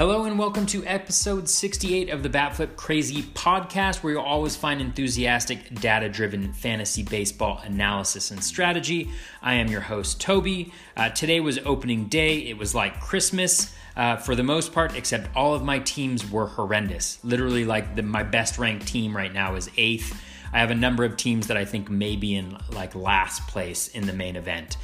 Hello and welcome to episode 68 of the Batflip Crazy Podcast, where you'll always find enthusiastic, data-driven fantasy baseball analysis and strategy. I am your host, Toby. Today was opening day. It was like Christmas for the most part, except all of my teams were horrendous. Literally, like my best-ranked team right now is 8th. I have a number of teams that I think may be in like last place in the main event.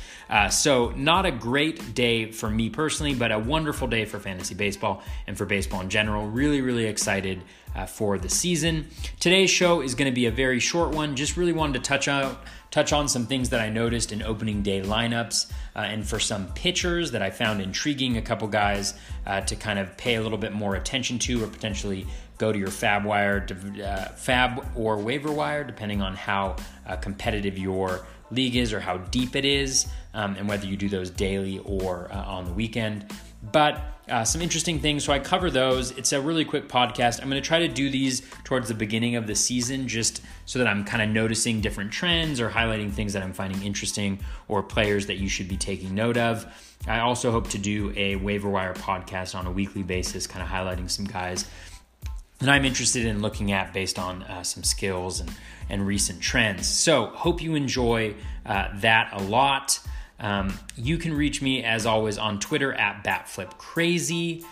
So not a great day for me personally, but a wonderful day for fantasy baseball and for baseball in general. Really, really excited for the season. Today's show is going to be a very short one. Just really wanted to touch on some things that I noticed in opening day lineups and for some pitchers that I found intriguing, a couple guys to kind of pay a little bit more attention to or potentially go to your fab or waiver wire, depending on how competitive your league is or how deep it is, and whether you do those daily or on the weekend. But some interesting things. So I cover those. It's a really quick podcast. I'm going to try to do these towards the beginning of the season just so that I'm kind of noticing different trends or highlighting things that I'm finding interesting or players that you should be taking note of. I also hope to do a waiver wire podcast on a weekly basis, kind of highlighting some guys that I'm interested in looking at based on some skills and recent trends. So hope you enjoy that a lot. You can reach me, as always, on Twitter at BatFlipCrazy.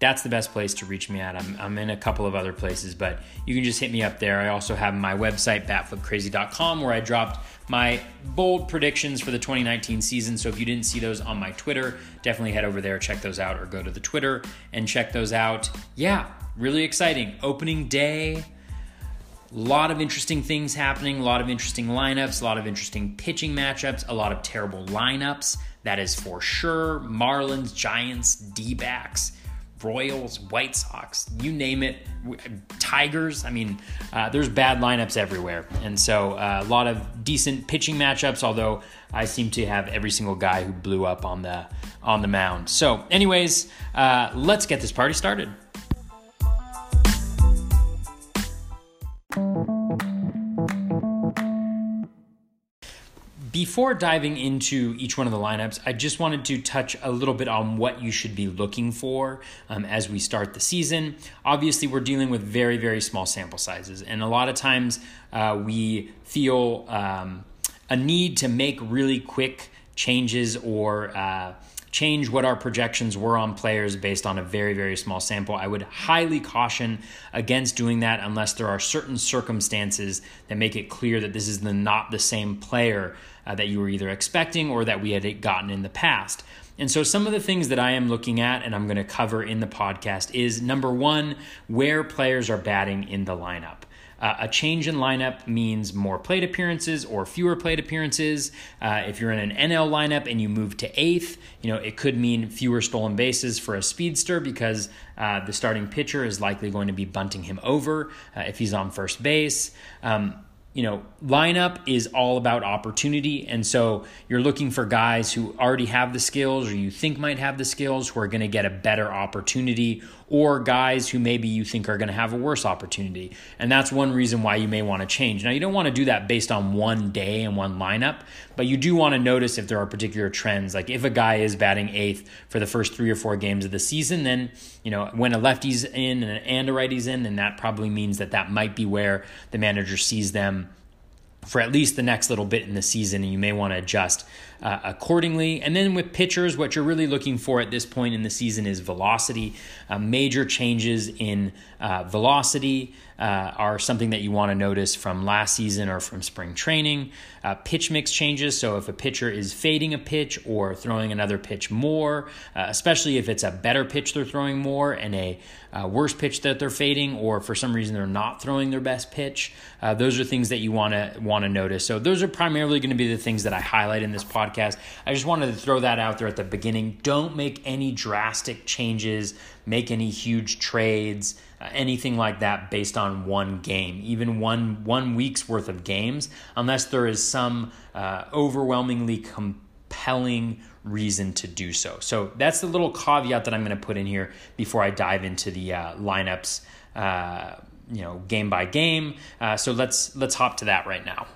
That's the best place to reach me at. I'm in a couple of other places, but you can just hit me up there. I also have my website, batflipcrazy.com, where I dropped my bold predictions for the 2019 season. So if you didn't see those on my Twitter, definitely head over there, check those out, or go to the Twitter and check those out. Yeah, really exciting. Opening day. A lot of interesting things happening, a lot of interesting lineups, a lot of interesting pitching matchups, a lot of terrible lineups. That is for sure. Marlins, Giants, D-backs, Royals, White Sox, you name it. Tigers. I mean, there's bad lineups everywhere. And so a lot of decent pitching matchups, although I seem to have every single guy who blew up on the mound. So anyways, let's get this party started. Before diving into each one of the lineups, I just wanted to touch a little bit on what you should be looking for as we start the season. Obviously, we're dealing with very, very small sample sizes, and a lot of times we feel a need to make really quick changes or change what our projections were on players based on a very, very small sample. I would highly caution against doing that unless there are certain circumstances that make it clear that this is not the same player that you were either expecting or that we had gotten in the past. And so some of the things that I am looking at and I'm going to cover in the podcast is, number one, where players are batting in the lineup. A change in lineup means more plate appearances or fewer plate appearances. If you're in an NL lineup and you move to 8th, it could mean fewer stolen bases for a speedster because the starting pitcher is likely going to be bunting him over if he's on first base. Lineup is all about opportunity. And so you're looking for guys who already have the skills or you think might have the skills who are going to get a better opportunity, or guys who maybe you think are going to have a worse opportunity. And that's one reason why you may want to change. Now, you don't want to do that based on one day and one lineup, but you do want to notice if there are particular trends. Like if a guy is batting 8th for the first 3 or 4 games of the season, then, when a lefty's in and a righty's in, then that probably means that might be where the manager sees them for at least the next little bit in the season, and you may want to adjust accordingly. And then with pitchers, what you're really looking for at this point in the season is velocity. Major changes in velocity are something that you want to notice from last season or from spring training. Pitch mix changes, so if a pitcher is fading a pitch or throwing another pitch more, especially if it's a better pitch they're throwing more and a worse pitch that they're fading, or for some reason they're not throwing their best pitch, those are things that you want to notice. So those are primarily going to be the things that I highlight in this podcast. I just wanted to throw that out there at the beginning. Don't make any drastic changes, make any huge trades, anything like that based on one game, even one week's worth of games, unless there is some overwhelmingly compelling reason to do so. So that's the little caveat that I'm going to put in here before I dive into the lineups, game by game. So let's hop to that right now.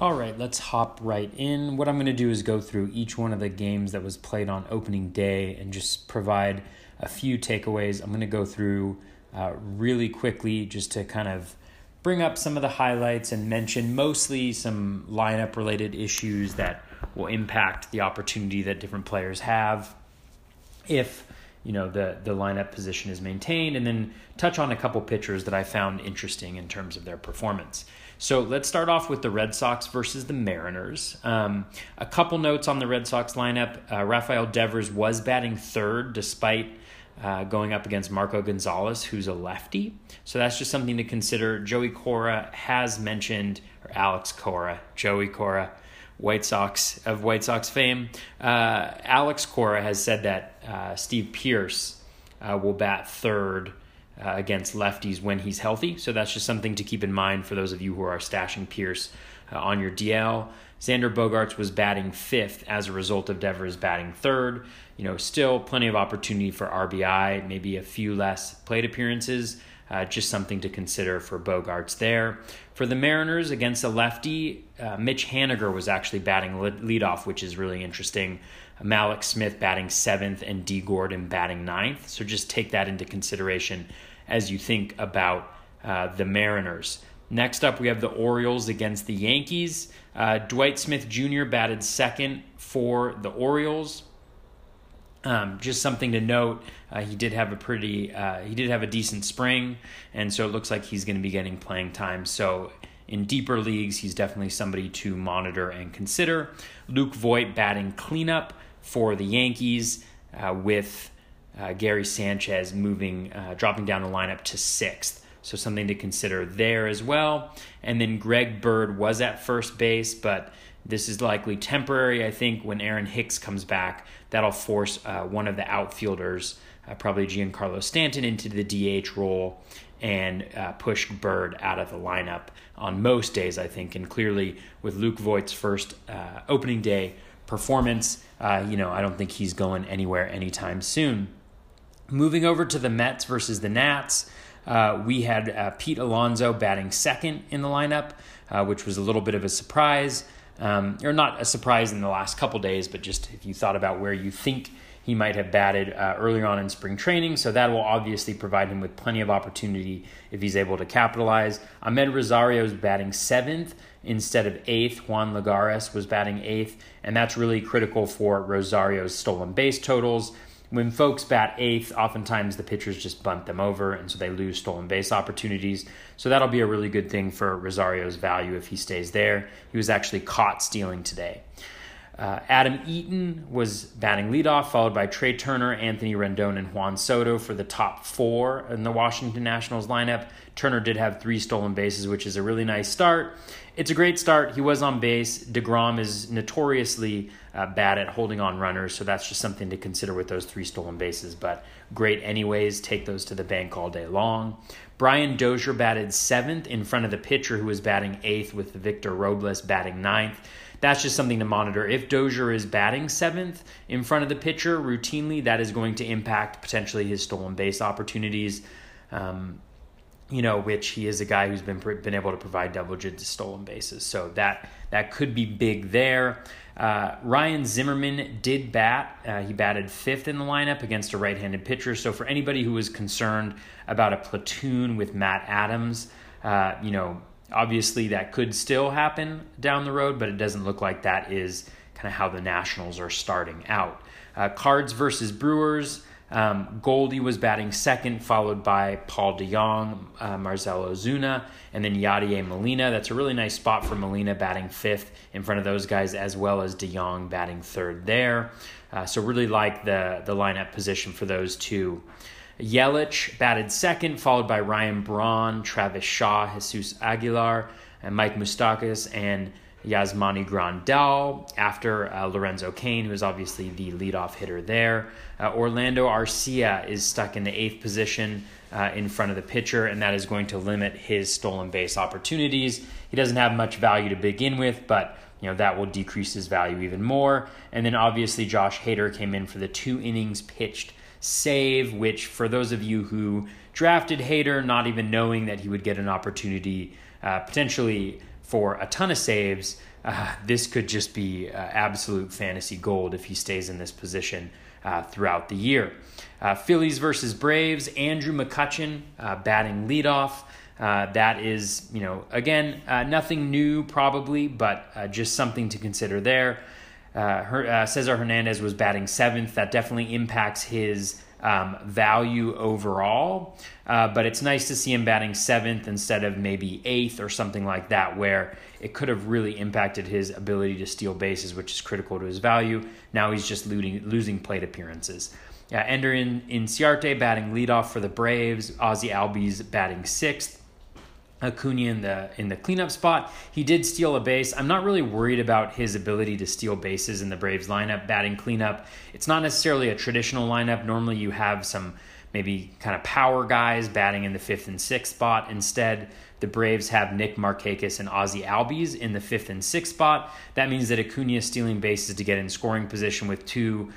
All right, let's hop right in. What I'm going to do is go through each one of the games that was played on opening day and just provide a few takeaways. I'm going to go through really quickly just to kind of bring up some of the highlights and mention mostly some lineup-related issues that will impact the opportunity that different players have if you know the lineup position is maintained, and then touch on a couple pitchers that I found interesting in terms of their performance. So let's start off with the Red Sox versus the Mariners. A couple notes on the Red Sox lineup. Rafael Devers was batting third despite going up against Marco Gonzalez, who's a lefty. So that's just something to consider. Alex Cora, White Sox fame. Alex Cora has said that Steve Pearce will bat third against lefties when he's healthy. So that's just something to keep in mind for those of you who are stashing Pearce on your DL. Xander Bogaerts was batting fifth as a result of Devers batting third. You know, still plenty of opportunity for RBI, maybe a few less plate appearances. Just something to consider for Bogaerts there. For the Mariners against a lefty, Mitch Haniger was actually batting leadoff, which is really interesting. Malik Smith batting seventh and D Gordon batting ninth. So just take that into consideration as you think about the Mariners. Next up, we have the Orioles against the Yankees. Dwight Smith Jr. batted second for the Orioles. Just something to note, he did have a decent spring, and so it looks like he's going to be getting playing time. So in deeper leagues, he's definitely somebody to monitor and consider. Luke Voit batting cleanup for the Yankees with Gary Sanchez dropping down the lineup to sixth. So something to consider there as well. And then Greg Bird was at first base, but this is likely temporary. I think when Aaron Hicks comes back, that'll force one of the outfielders, probably Giancarlo Stanton, into the DH role and push Bird out of the lineup on most days, I think. And clearly with Luke Voit's first opening day performance, I don't think he's going anywhere anytime soon. Moving over to the Mets versus the Nats, we had Pete Alonso batting second in the lineup, which was a little bit of a surprise. Or not a surprise in the last couple days, but just if you thought about where you think he might have batted earlier on in spring training. So that will obviously provide him with plenty of opportunity if he's able to capitalize. Ahmed Rosario is batting seventh instead of eighth. Juan Lagares was batting eighth, and that's really critical for Rosario's stolen base totals. When folks bat eighth, oftentimes the pitchers just bunt them over, and so they lose stolen base opportunities. So that'll be a really good thing for Rosario's value if he stays there. He was actually caught stealing today. Adam Eaton was batting leadoff, followed by Trey Turner, Anthony Rendon, and Juan Soto for the top four in the Washington Nationals lineup. Turner did have three stolen bases, which is a really nice start. It's a great start. He was on base. DeGrom is notoriously bad at holding on runners, so that's just something to consider with those three stolen bases. But great anyways. Take those to the bank all day long. Brian Dozier batted seventh in front of the pitcher who was batting eighth, with Victor Robles batting ninth. That's just something to monitor. If Dozier is batting seventh in front of the pitcher routinely, that is going to impact potentially his stolen base opportunities, which he is a guy who's been able to provide double-digit stolen bases. So that could be big there. Ryan Zimmerman did bat. He batted fifth in the lineup against a right-handed pitcher. So for anybody who was concerned about a platoon with Matt Adams, obviously, that could still happen down the road, but it doesn't look like that is kind of how the Nationals are starting out. Cards versus Brewers. Goldie was batting second, followed by Paul DeJong, Marcell Ozuna, and then Yadier Molina. That's a really nice spot for Molina batting fifth in front of those guys, as well as DeJong batting third there. So really like the lineup position for those two. Yelich batted second, followed by Ryan Braun, Travis Shaw, Jesus Aguilar, and Mike Moustakas, and Yasmani Grandal after Lorenzo Cain, who is obviously the leadoff hitter there. Orlando Arcia is stuck in the eighth position in front of the pitcher, and that is going to limit his stolen base opportunities. He doesn't have much value to begin with, but that will decrease his value even more. And then obviously Josh Hader came in for the two innings pitched save, which for those of you who drafted Hader, not even knowing that he would get an opportunity potentially for a ton of saves. This could just be absolute fantasy gold if he stays in this position throughout the year. Phillies versus Braves, Andrew McCutchen batting leadoff. That is, again, nothing new probably, but just something to consider there. Cesar Hernandez was batting seventh. That definitely impacts his value overall, but it's nice to see him batting seventh instead of maybe eighth or something like that, where it could have really impacted his ability to steal bases, which is critical to his value. Now he's just losing plate appearances. Ender Inciarte batting leadoff for the Braves. Ozzie Albies batting sixth. Acuna in the cleanup spot. He did steal a base. I'm not really worried about his ability to steal bases in the Braves lineup, batting cleanup. It's not necessarily a traditional lineup. Normally you have some maybe kind of power guys batting in the fifth and sixth spot. Instead, the Braves have Nick Markakis and Ozzie Albies in the fifth and sixth spot. That means that Acuna is stealing bases to get in scoring position with two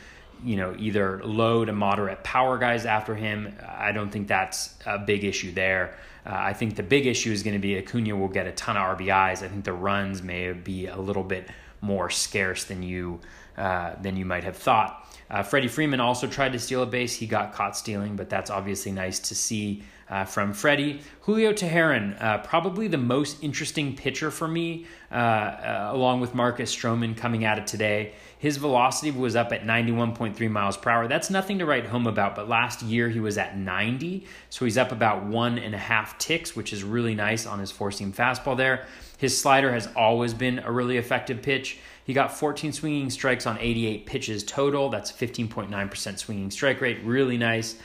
either low to moderate power guys after him. I don't think that's a big issue there. I think the big issue is going to be Acuna will get a ton of RBIs. I think the runs may be a little bit more scarce than you might have thought. Freddie Freeman also tried to steal a base. He got caught stealing, but that's obviously nice to see from Freddie. Julio Teheran, probably the most interesting pitcher for me, along with Marcus Stroman coming at it today. His velocity was up at 91.3 miles per hour. That's nothing to write home about, but last year he was at 90, so he's up about 1.5 ticks, which is really nice on his four-seam fastball there. His slider has always been a really effective pitch. He got 14 swinging strikes on 88 pitches total. That's a 15.9% swinging strike rate. Really nice.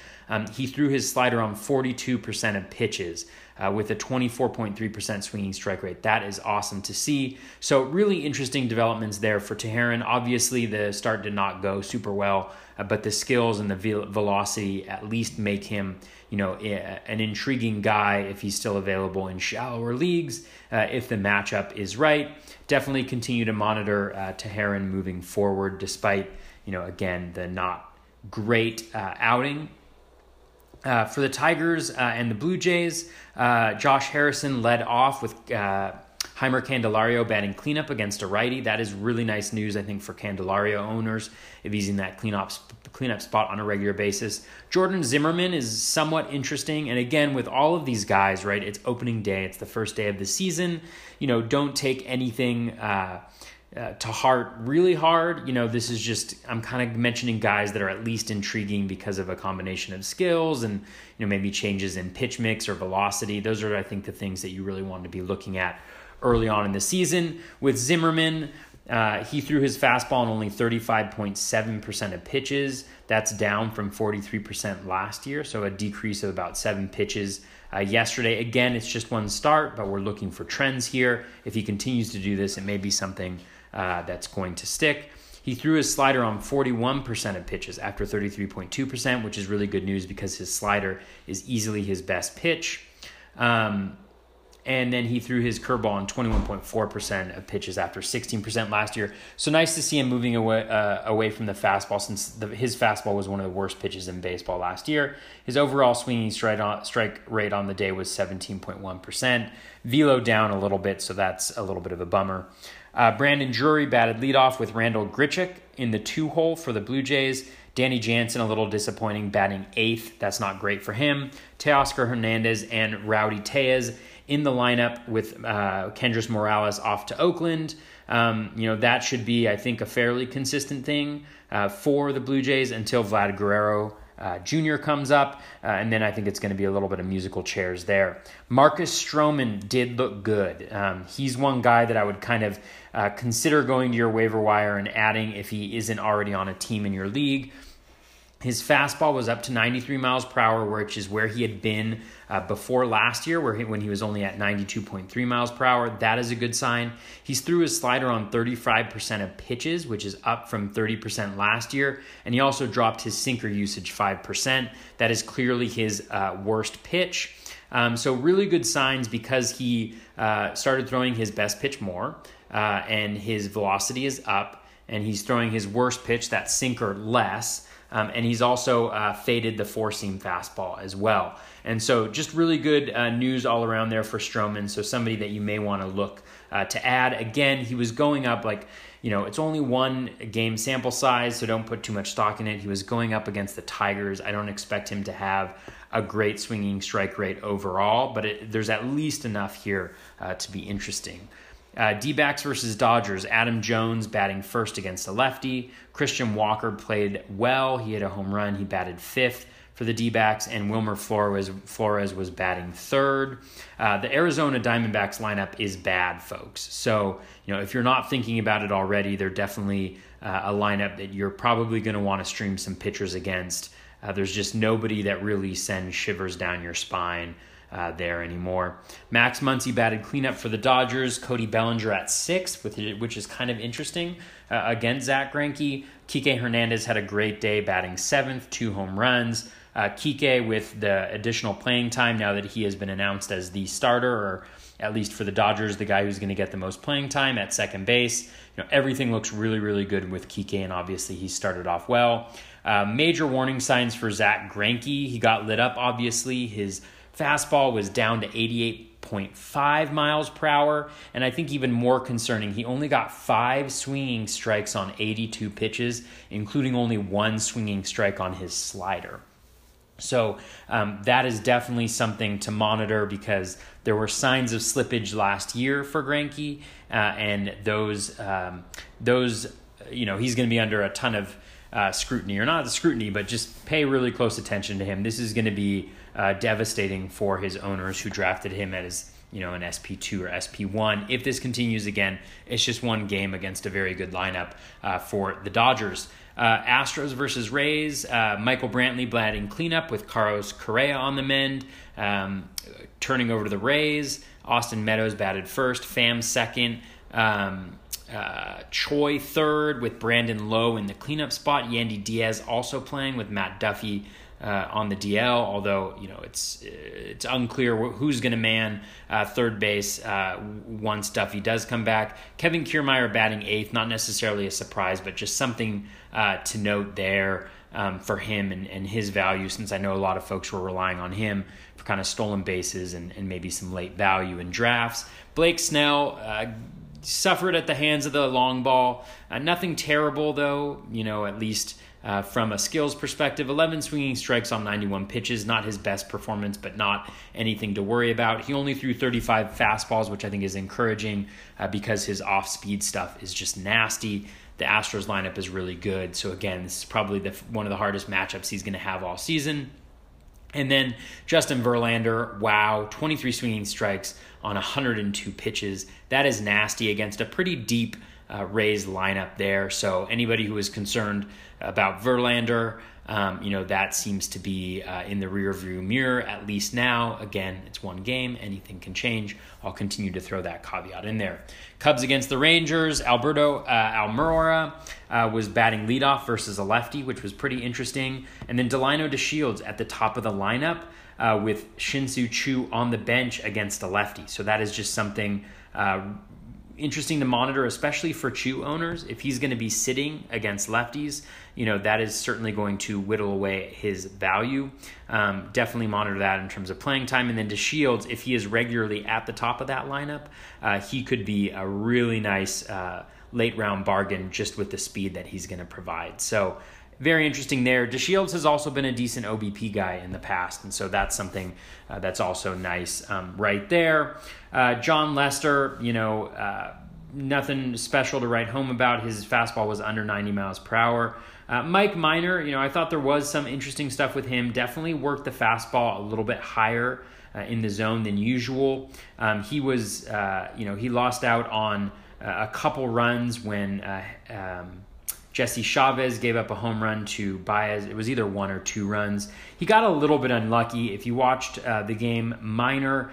He threw his slider on 42% of pitches with a 24.3% swinging strike rate. That is awesome to see. So really interesting developments there for Teheran. Obviously, the start did not go super well, but the skills and the velocity at least make him, an intriguing guy if he's still available in shallower leagues, if the matchup is right. Definitely continue to monitor Teheran moving forward despite, again, the not great outing. For the Tigers and the Blue Jays, Josh Harrison led off with Heimer Candelario batting cleanup against a righty. That is really nice news, I think, for Candelario owners if he's in that cleanup spot on a regular basis. Jordan Zimmerman is somewhat interesting. And again, with all of these guys, right, it's opening day. It's the first day of the season. Don't take anything to heart really hard. This is just, I'm kind of mentioning guys that are at least intriguing because of a combination of skills and maybe changes in pitch mix or velocity. Those are, I think, the things that you really want to be looking at early on in the season. With Zimmerman, he threw his fastball on only 35.7% of pitches. That's down from 43% last year, so a decrease of about 7 pitches yesterday. Again, it's just one start, but we're looking for trends here. If he continues to do this, it may be something that's going to stick. He threw his slider on 41% of pitches after 33.2%, which is really good news because his slider is easily his best pitch. And then he threw his curveball on 21.4% of pitches after 16% last year. So nice to see him moving away from the fastball since his fastball was one of the worst pitches in baseball last year. His overall swinging strike rate on the day was 17.1%. Velo down a little bit, so that's a little bit of a bummer. Brandon Drury batted leadoff with Randall Grichuk in the 2-hole for the Blue Jays. Danny Jansen, a little disappointing, batting 8th. That's not great for him. Teoscar Hernandez and Rowdy Tellez in the lineup with Kendrys Morales off to Oakland. That should be, I think, a fairly consistent thing for the Blue Jays until Vlad Guerrero Jr. comes up, and then I think it's going to be a little bit of musical chairs there. Marcus Stroman did look good. He's one guy that I would kind of consider going to your waiver wire and adding if he isn't already on a team in your league. His fastball was up to 93 miles per hour, which is where he had been before last year, when he was only at 92.3 miles per hour. That is a good sign. He's threw his slider on 35% of pitches, which is up from 30% last year. And he also dropped his sinker usage 5%. That is clearly his worst pitch. So really good signs because he started throwing his best pitch more, and his velocity is up, and he's throwing his worst pitch, that sinker, less. and he's also faded the four-seam fastball as well. And so just really good news all around there for Stroman, so somebody that you may want to look to add. Again, he was going up like, you know, it's only one game sample size, so don't put too much stock in it. He was going up against the Tigers. I don't expect him to have a great swinging strike rate overall, but there's at least enough here to be interesting. D-backs versus Dodgers, Adam Jones batting first against a lefty. Christian Walker played well. He hit a home run. He batted fifth for the D-backs, and Wilmer Flores was batting third. The Arizona Diamondbacks lineup is bad, folks. So, you know, if you're not thinking about it already, they're definitely a lineup that you're probably going to want to stream some pitchers against. There's just nobody that really sends shivers down your spine there anymore. Max Muncy batted cleanup for the Dodgers. Cody Bellinger at sixth, which is kind of interesting. Again, Zach Greinke. Kike Hernandez had a great day batting seventh, 2 home runs. Kike with the additional playing time now that he has been announced as the starter, or at least for the Dodgers, the guy who's going to get the most playing time at second base. You know, everything looks really, really good with Kike, and obviously he started off well. Major warning signs for Zach Greinke. He got lit up, obviously. His fastball was down to 88.5 miles per hour. And I think even more concerning, he only got 5 swinging strikes on 82 pitches, including only 1 swinging strike on his slider. So that is definitely something to monitor, because there were signs of slippage last year for Greinke. And those, you know, he's going to be under a ton of scrutiny, or not scrutiny, but just pay really close attention to him. This is going to be devastating for his owners who drafted him as, you know, an SP2 or SP1. If this continues again, it's just one game against a very good lineup for the Dodgers. Astros versus Rays, Michael Brantley batting cleanup with Carlos Correa on the mend, turning over to the Rays. Austin Meadows batted first, Pham second, Choi third with Brandon Lowe in the cleanup spot. Yandy Diaz also playing with Matt Duffy on the DL, although, you know, it's unclear who's going to man third base once Duffy does come back. Kevin Kiermaier batting eighth, not necessarily a surprise, but just something to note there for him and his value, since I know a lot of folks were relying on him for kind of stolen bases and maybe some late value in drafts. Blake Snell suffered at the hands of the long ball. Nothing terrible, though, you know, at least from a skills perspective. 11 swinging strikes on 91 pitches, not his best performance, but not anything to worry about. He only threw 35 fastballs, which I think is encouraging because his off-speed stuff is just nasty. The Astros lineup is really good. So again, this is probably one of the hardest matchups he's going to have all season. And then Justin Verlander, wow, 23 swinging strikes on 102 pitches. That is nasty against a pretty deep Rays lineup there. So anybody who is concerned about Verlander, you know, that seems to be in the rearview mirror, at least now. Again, it's one game. Anything can change. I'll continue to throw that caveat in there. Cubs against the Rangers. Alberto Almora was batting leadoff versus a lefty, which was pretty interesting. And then Delino DeShields at the top of the lineup with Shin-Soo Choo on the bench against a lefty. So that is just something interesting to monitor, especially for Chu owners. If he's going to be sitting against lefties, you know, that is certainly going to whittle away his value. Definitely monitor that in terms of playing time. And then DeShields, if he is regularly at the top of that lineup, he could be a really nice late round bargain just with the speed that he's going to provide. So very interesting there. DeShields has also been a decent OBP guy in the past, and so that's something that's also nice right there. John Lester, you know, nothing special to write home about. His fastball was under 90 miles per hour. Mike Minor, you know, I thought there was some interesting stuff with him. Definitely worked the fastball a little bit higher in the zone than usual. He was, you know, he lost out on a couple runs when Jesse Chavez gave up a home run to Baez. It was either 1 or 2 runs. He got a little bit unlucky. If you watched the game, Minor,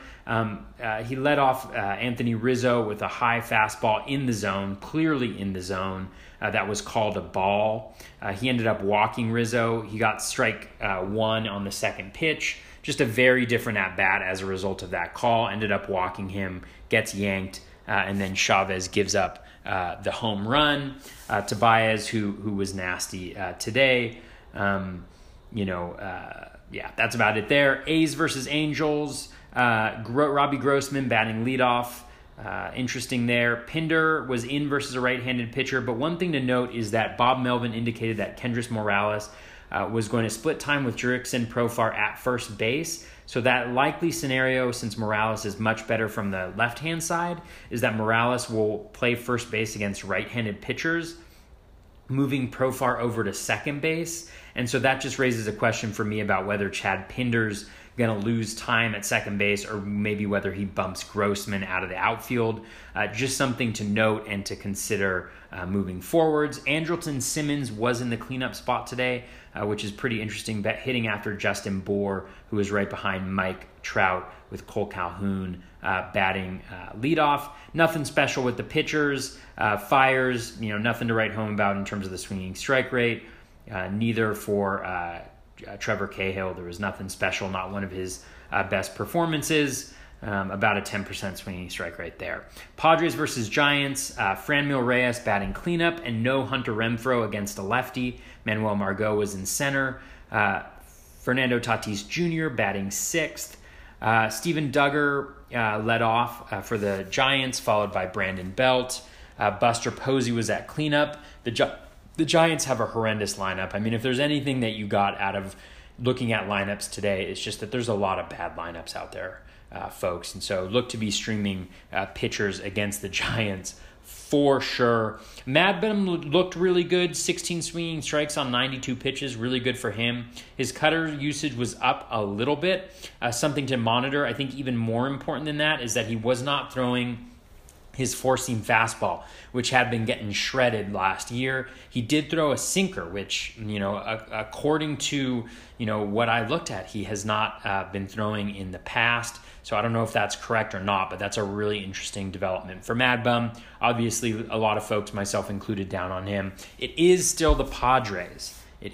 he led off Anthony Rizzo with a high fastball in the zone, clearly in the zone. That was called a ball. He ended up walking Rizzo. He got strike 1 on the second pitch. Just a very different at-bat as a result of that call. Ended up walking him, gets yanked, and then Chavez gives up the home run to Baez, who was nasty today. Yeah, that's about it there. A's versus Angels. Robbie Grossman batting leadoff. Interesting there. Pinder was in versus a right-handed pitcher, but one thing to note is that Bob Melvin indicated that Kendrys Morales was going to split time with Jurickson Profar at first base. So that likely scenario, since Morales is much better from the left-hand side, is that Morales will play first base against right-handed pitchers, moving Profar over to second base. And so that just raises a question for me about whether Chad Pinder's going to lose time at second base or maybe whether he bumps Grossman out of the outfield. Just something to note and to consider moving forwards. Andrelton Simmons was in the cleanup spot today, which is pretty interesting, hitting after Justin Bohr, who is right behind Mike Trout, with Cole Calhoun batting leadoff. Nothing special with the pitchers. Fires, nothing to write home about in terms of the swinging strike rate. Neither for Trevor Cahill. There was nothing special, not one of his best performances. About a 10% swinging strike rate there. Padres versus Giants. Franmil Reyes batting cleanup and no Hunter Renfroe against a lefty. Manuel Margot was in center. Fernando Tatis Jr. batting sixth. Steven Duggar led off for the Giants, followed by Brandon Belt. Buster Posey was at cleanup. The Giants have a horrendous lineup. I mean, if there's anything that you got out of looking at lineups today, it's just that there's a lot of bad lineups out there, folks. And so look to be streaming pitchers against the Giants for sure. Madbum looked really good. 16 swinging strikes on 92 pitches. Really good for him. His cutter usage was up a little bit. Something to monitor. I think even more important than that is that he was not throwing his four-seam fastball, which had been getting shredded last year. He did throw a sinker, which, according to, what I looked at, he has not been throwing in the past. So I don't know if that's correct or not, but that's a really interesting development for Mad Bum. Obviously, a lot of folks, myself included, down on him. It is still the Padres. I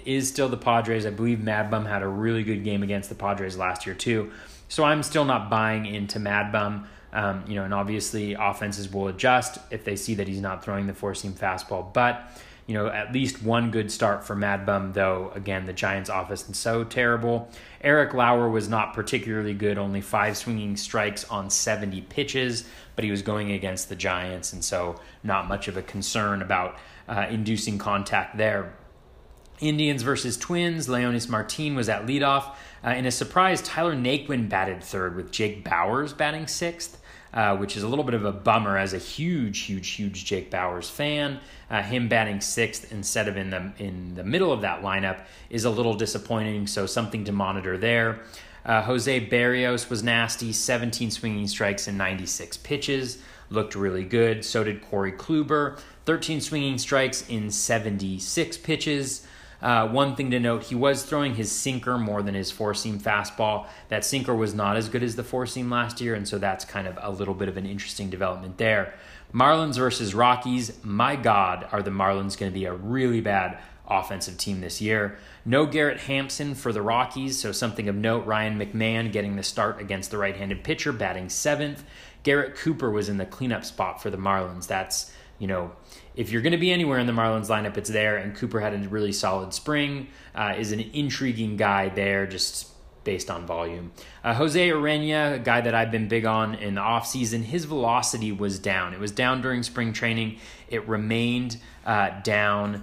believe Mad Bum had a really good game against the Padres last year too. So I'm still not buying into Mad Bum. And obviously offenses will adjust if they see that he's not throwing the four-seam fastball. But, at least one good start for Mad Bum, though, again, the Giants' offense is so terrible. Eric Lauer was not particularly good, only 5 swinging strikes on 70 pitches, but he was going against the Giants, and so not much of a concern about inducing contact there. Indians versus Twins. Leonis Martin was at leadoff. In a surprise, Tyler Naquin batted third with Jake Bowers batting sixth, which is a little bit of a bummer as a huge Jake Bowers fan. Him batting sixth instead of in the middle of that lineup is a little disappointing, so something to monitor there. Jose Berrios was nasty, 17 swinging strikes and 96 pitches. Looked really good. So did Corey Kluber, 13 swinging strikes in 76 pitches. One thing to note, he was throwing his sinker more than his four-seam fastball. That sinker was not as good as the four-seam last year, and so that's kind of a little bit of an interesting development there. Marlins versus Rockies. My God, are the Marlins going to be a really bad offensive team this year. No Garrett Hampson for the Rockies, so something of note. Ryan McMahon getting the start against the right-handed pitcher, batting seventh. Garrett Cooper was in the cleanup spot for the Marlins. That's, if you're going to be anywhere in the Marlins lineup, it's there. And Cooper had a really solid spring, is an intriguing guy there just based on volume. Jose Ureña, a guy that I've been big on in the offseason, his velocity was down. It was down during spring training. It remained down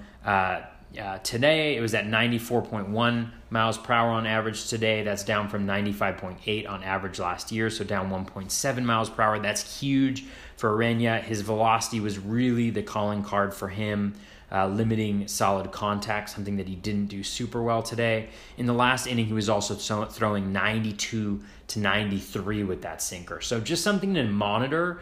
today. It was at 94.1 miles per hour on average today. That's down from 95.8 on average last year, so down 1.7 miles per hour. That's huge for Ureña. His velocity was really the calling card for him, limiting solid contact, something that he didn't do super well today. In the last inning, he was also throwing 92 to 93 with that sinker. So just something to monitor.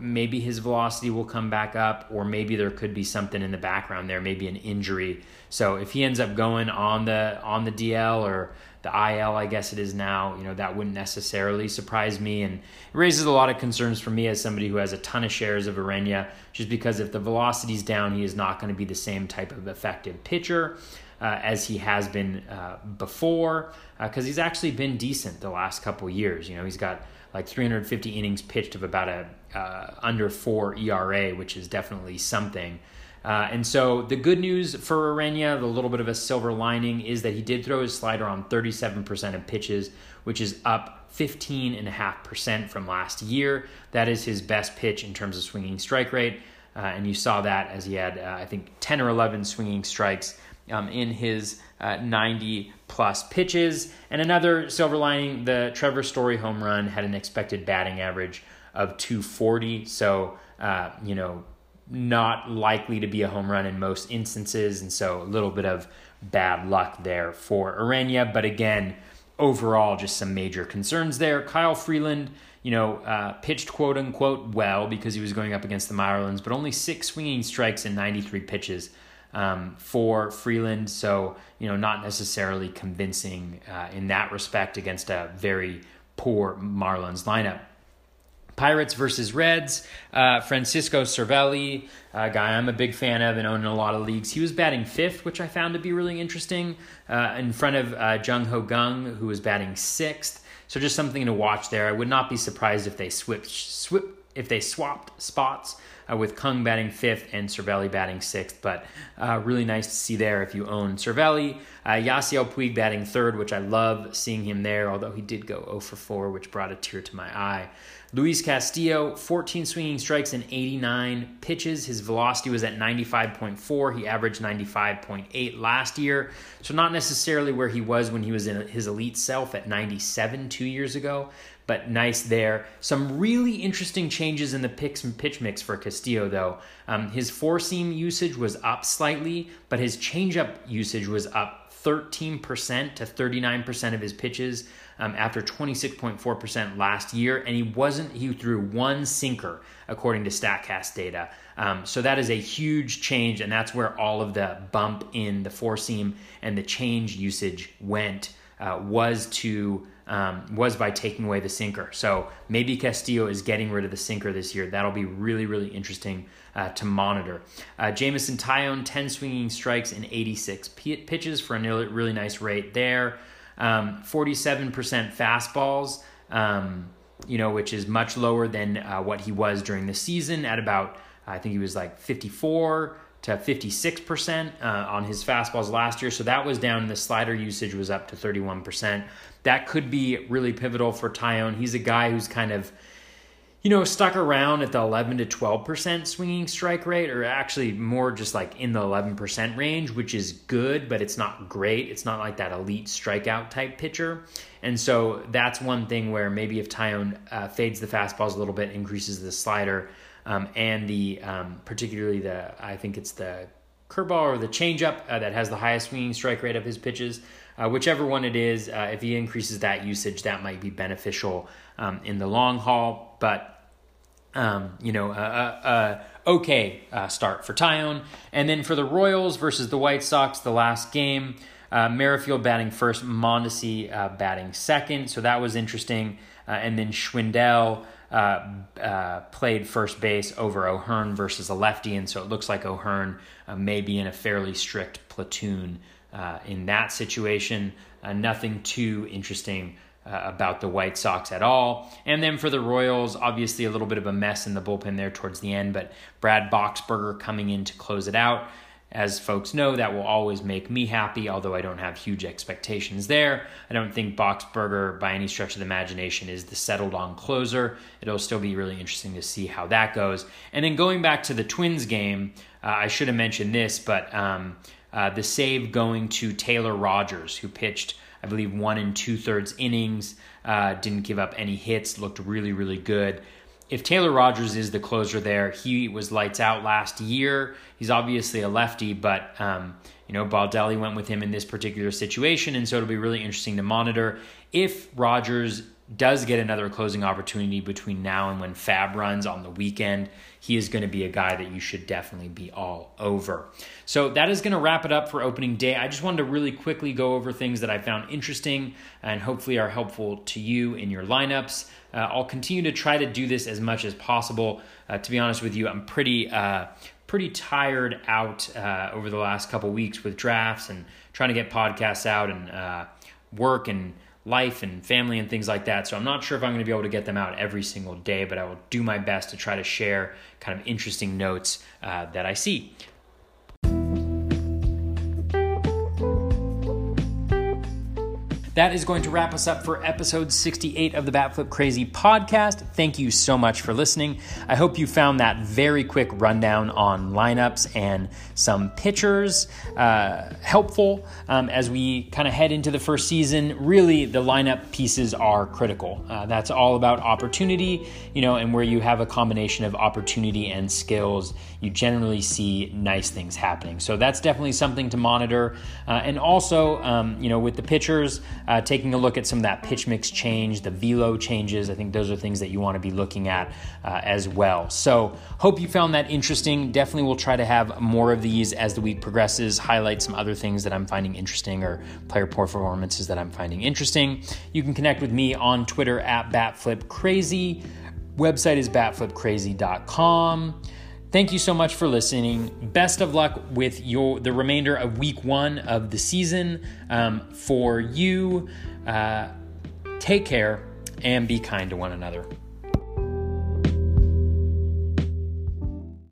Maybe his velocity will come back up, or maybe there could be something in the background there, maybe an injury. So if he ends up going on the DL or the IL, I guess it is now, that wouldn't necessarily surprise me, and it raises a lot of concerns for me as somebody who has a ton of shares of Ureña, just because if the velocity's down, he is not going to be the same type of effective pitcher as he has been before, because he's actually been decent the last couple years. He's got like 350 innings pitched of about a under 4 ERA, which is definitely something. And so the good news for Ureña, the little bit of a silver lining, is that he did throw his slider on 37% of pitches, which is up 15.5% from last year. That is his best pitch in terms of swinging strike rate. And you saw that as he had, I think, 10 or 11 swinging strikes in his 90-plus pitches. And another silver lining, the Trevor Story home run had an expected batting average of 240. So, not likely to be a home run in most instances. And so a little bit of bad luck there for Ureña. But again, overall, just some major concerns there. Kyle Freeland, pitched quote-unquote well because he was going up against the Marlins, but only 6 swinging strikes and 93 pitches for Freeland. So, not necessarily convincing in that respect against a very poor Marlins lineup. Pirates versus Reds, Francisco Cervelli, a guy I'm a big fan of and own in a lot of leagues. He was batting 5th, which I found to be really interesting, in front of Jung Ho Kang, who was batting 6th. So just something to watch there. I would not be surprised if they swapped spots with Kung batting 5th and Cervelli batting 6th, but really nice to see there if you own Cervelli. Yasiel Puig batting 3rd, which I love seeing him there, although he did go 0 for 4, which brought a tear to my eye. Luis Castillo, 14 swinging strikes and 89 pitches. His velocity was at 95.4. He averaged 95.8 last year, so not necessarily where he was when he was in his elite self at 97 2 years ago, but nice there. Some really interesting changes in the pitch mix for Castillo, though. His four-seam usage was up slightly, but his changeup usage was up 13% to 39% of his pitches after 26.4% last year, and he threw one sinker, according to StatCast data. So that is a huge change, and that's where all of the bump in the four-seam and the change usage went, was by taking away the sinker. So maybe Castillo is getting rid of the sinker this year. That'll be really, really interesting to monitor. Jameson Taillon, 10 swinging strikes and 86 pitches for a really nice rate there. 47% fastballs, which is much lower than what he was during the season at about, I think he was like 54 to 56% on his fastballs last year. So that was down. The slider usage was up to 31%. That could be really pivotal for Taillon. He's a guy who's kind of, stuck around at the 11 to 12% swinging strike rate, or actually more just like in the 11% range, which is good, but it's not great. It's not like that elite strikeout type pitcher. And so that's one thing where maybe if Taillon fades the fastballs a little bit, increases the slider, and the particularly the, I think it's the curveball or the changeup that has the highest swinging strike rate of his pitches, whichever one it is, if he increases that usage, that might be beneficial in the long haul. But start for Taillon. And then for the Royals versus the White Sox, the last game, Merrifield batting 1st, Mondesi batting 2nd, so that was interesting, and then Schwindel played first base over O'Hearn versus a lefty, and so it looks like O'Hearn may be in a fairly strict platoon in that situation. Nothing too interesting about the White Sox at all. And then for the Royals, obviously a little bit of a mess in the bullpen there towards the end, but Brad Boxberger coming in to close it out. As folks know, that will always make me happy, although I don't have huge expectations there. I don't think Boxberger, by any stretch of the imagination, is the settled-on closer. It'll still be really interesting to see how that goes. And then going back to the Twins game, I should have mentioned this, but the save going to Taylor Rogers, who pitched, I believe, 1 2/3 innings, didn't give up any hits, looked really, really good. If Taylor Rogers is the closer there, he was lights out last year. He's obviously a lefty, but Baldelli went with him in this particular situation, and so it'll be really interesting to monitor. If Rogers does get another closing opportunity between now and when Fab runs on the weekend, he is going to be a guy that you should definitely be all over. So that is going to wrap it up for opening day. I just wanted to really quickly go over things that I found interesting and hopefully are helpful to you in your lineups. I'll continue to try to do this as much as possible. To be honest with you, I'm pretty tired out over the last couple weeks with drafts and trying to get podcasts out and work and life and family and things like that. So I'm not sure if I'm going to be able to get them out every single day, but I will do my best to try to share kind of interesting notes that I see. that is going to wrap us up for episode 68 of the Batflip Crazy podcast. Thank you so much for listening. I hope you found that very quick rundown on lineups and some pitchers helpful as we kind of head into the first season. Really, the lineup pieces are critical. That's all about opportunity, you know, and where you have a combination of opportunity and skills, you generally see nice things happening. So that's definitely something to monitor. And also, you know, with the pitchers, taking a look at some of that pitch mix change, the velo changes. I think those are things that you want to be looking at as well. So hope you found that interesting. Definitely will try to have more of these as the week progresses, highlight some other things that I'm finding interesting or player performances that I'm finding interesting. You can connect with me on Twitter at BatFlipCrazy. Website is batflipcrazy.com. Thank you so much for listening. Best of luck with the remainder of week one of the season for you. Take care and be kind to one another.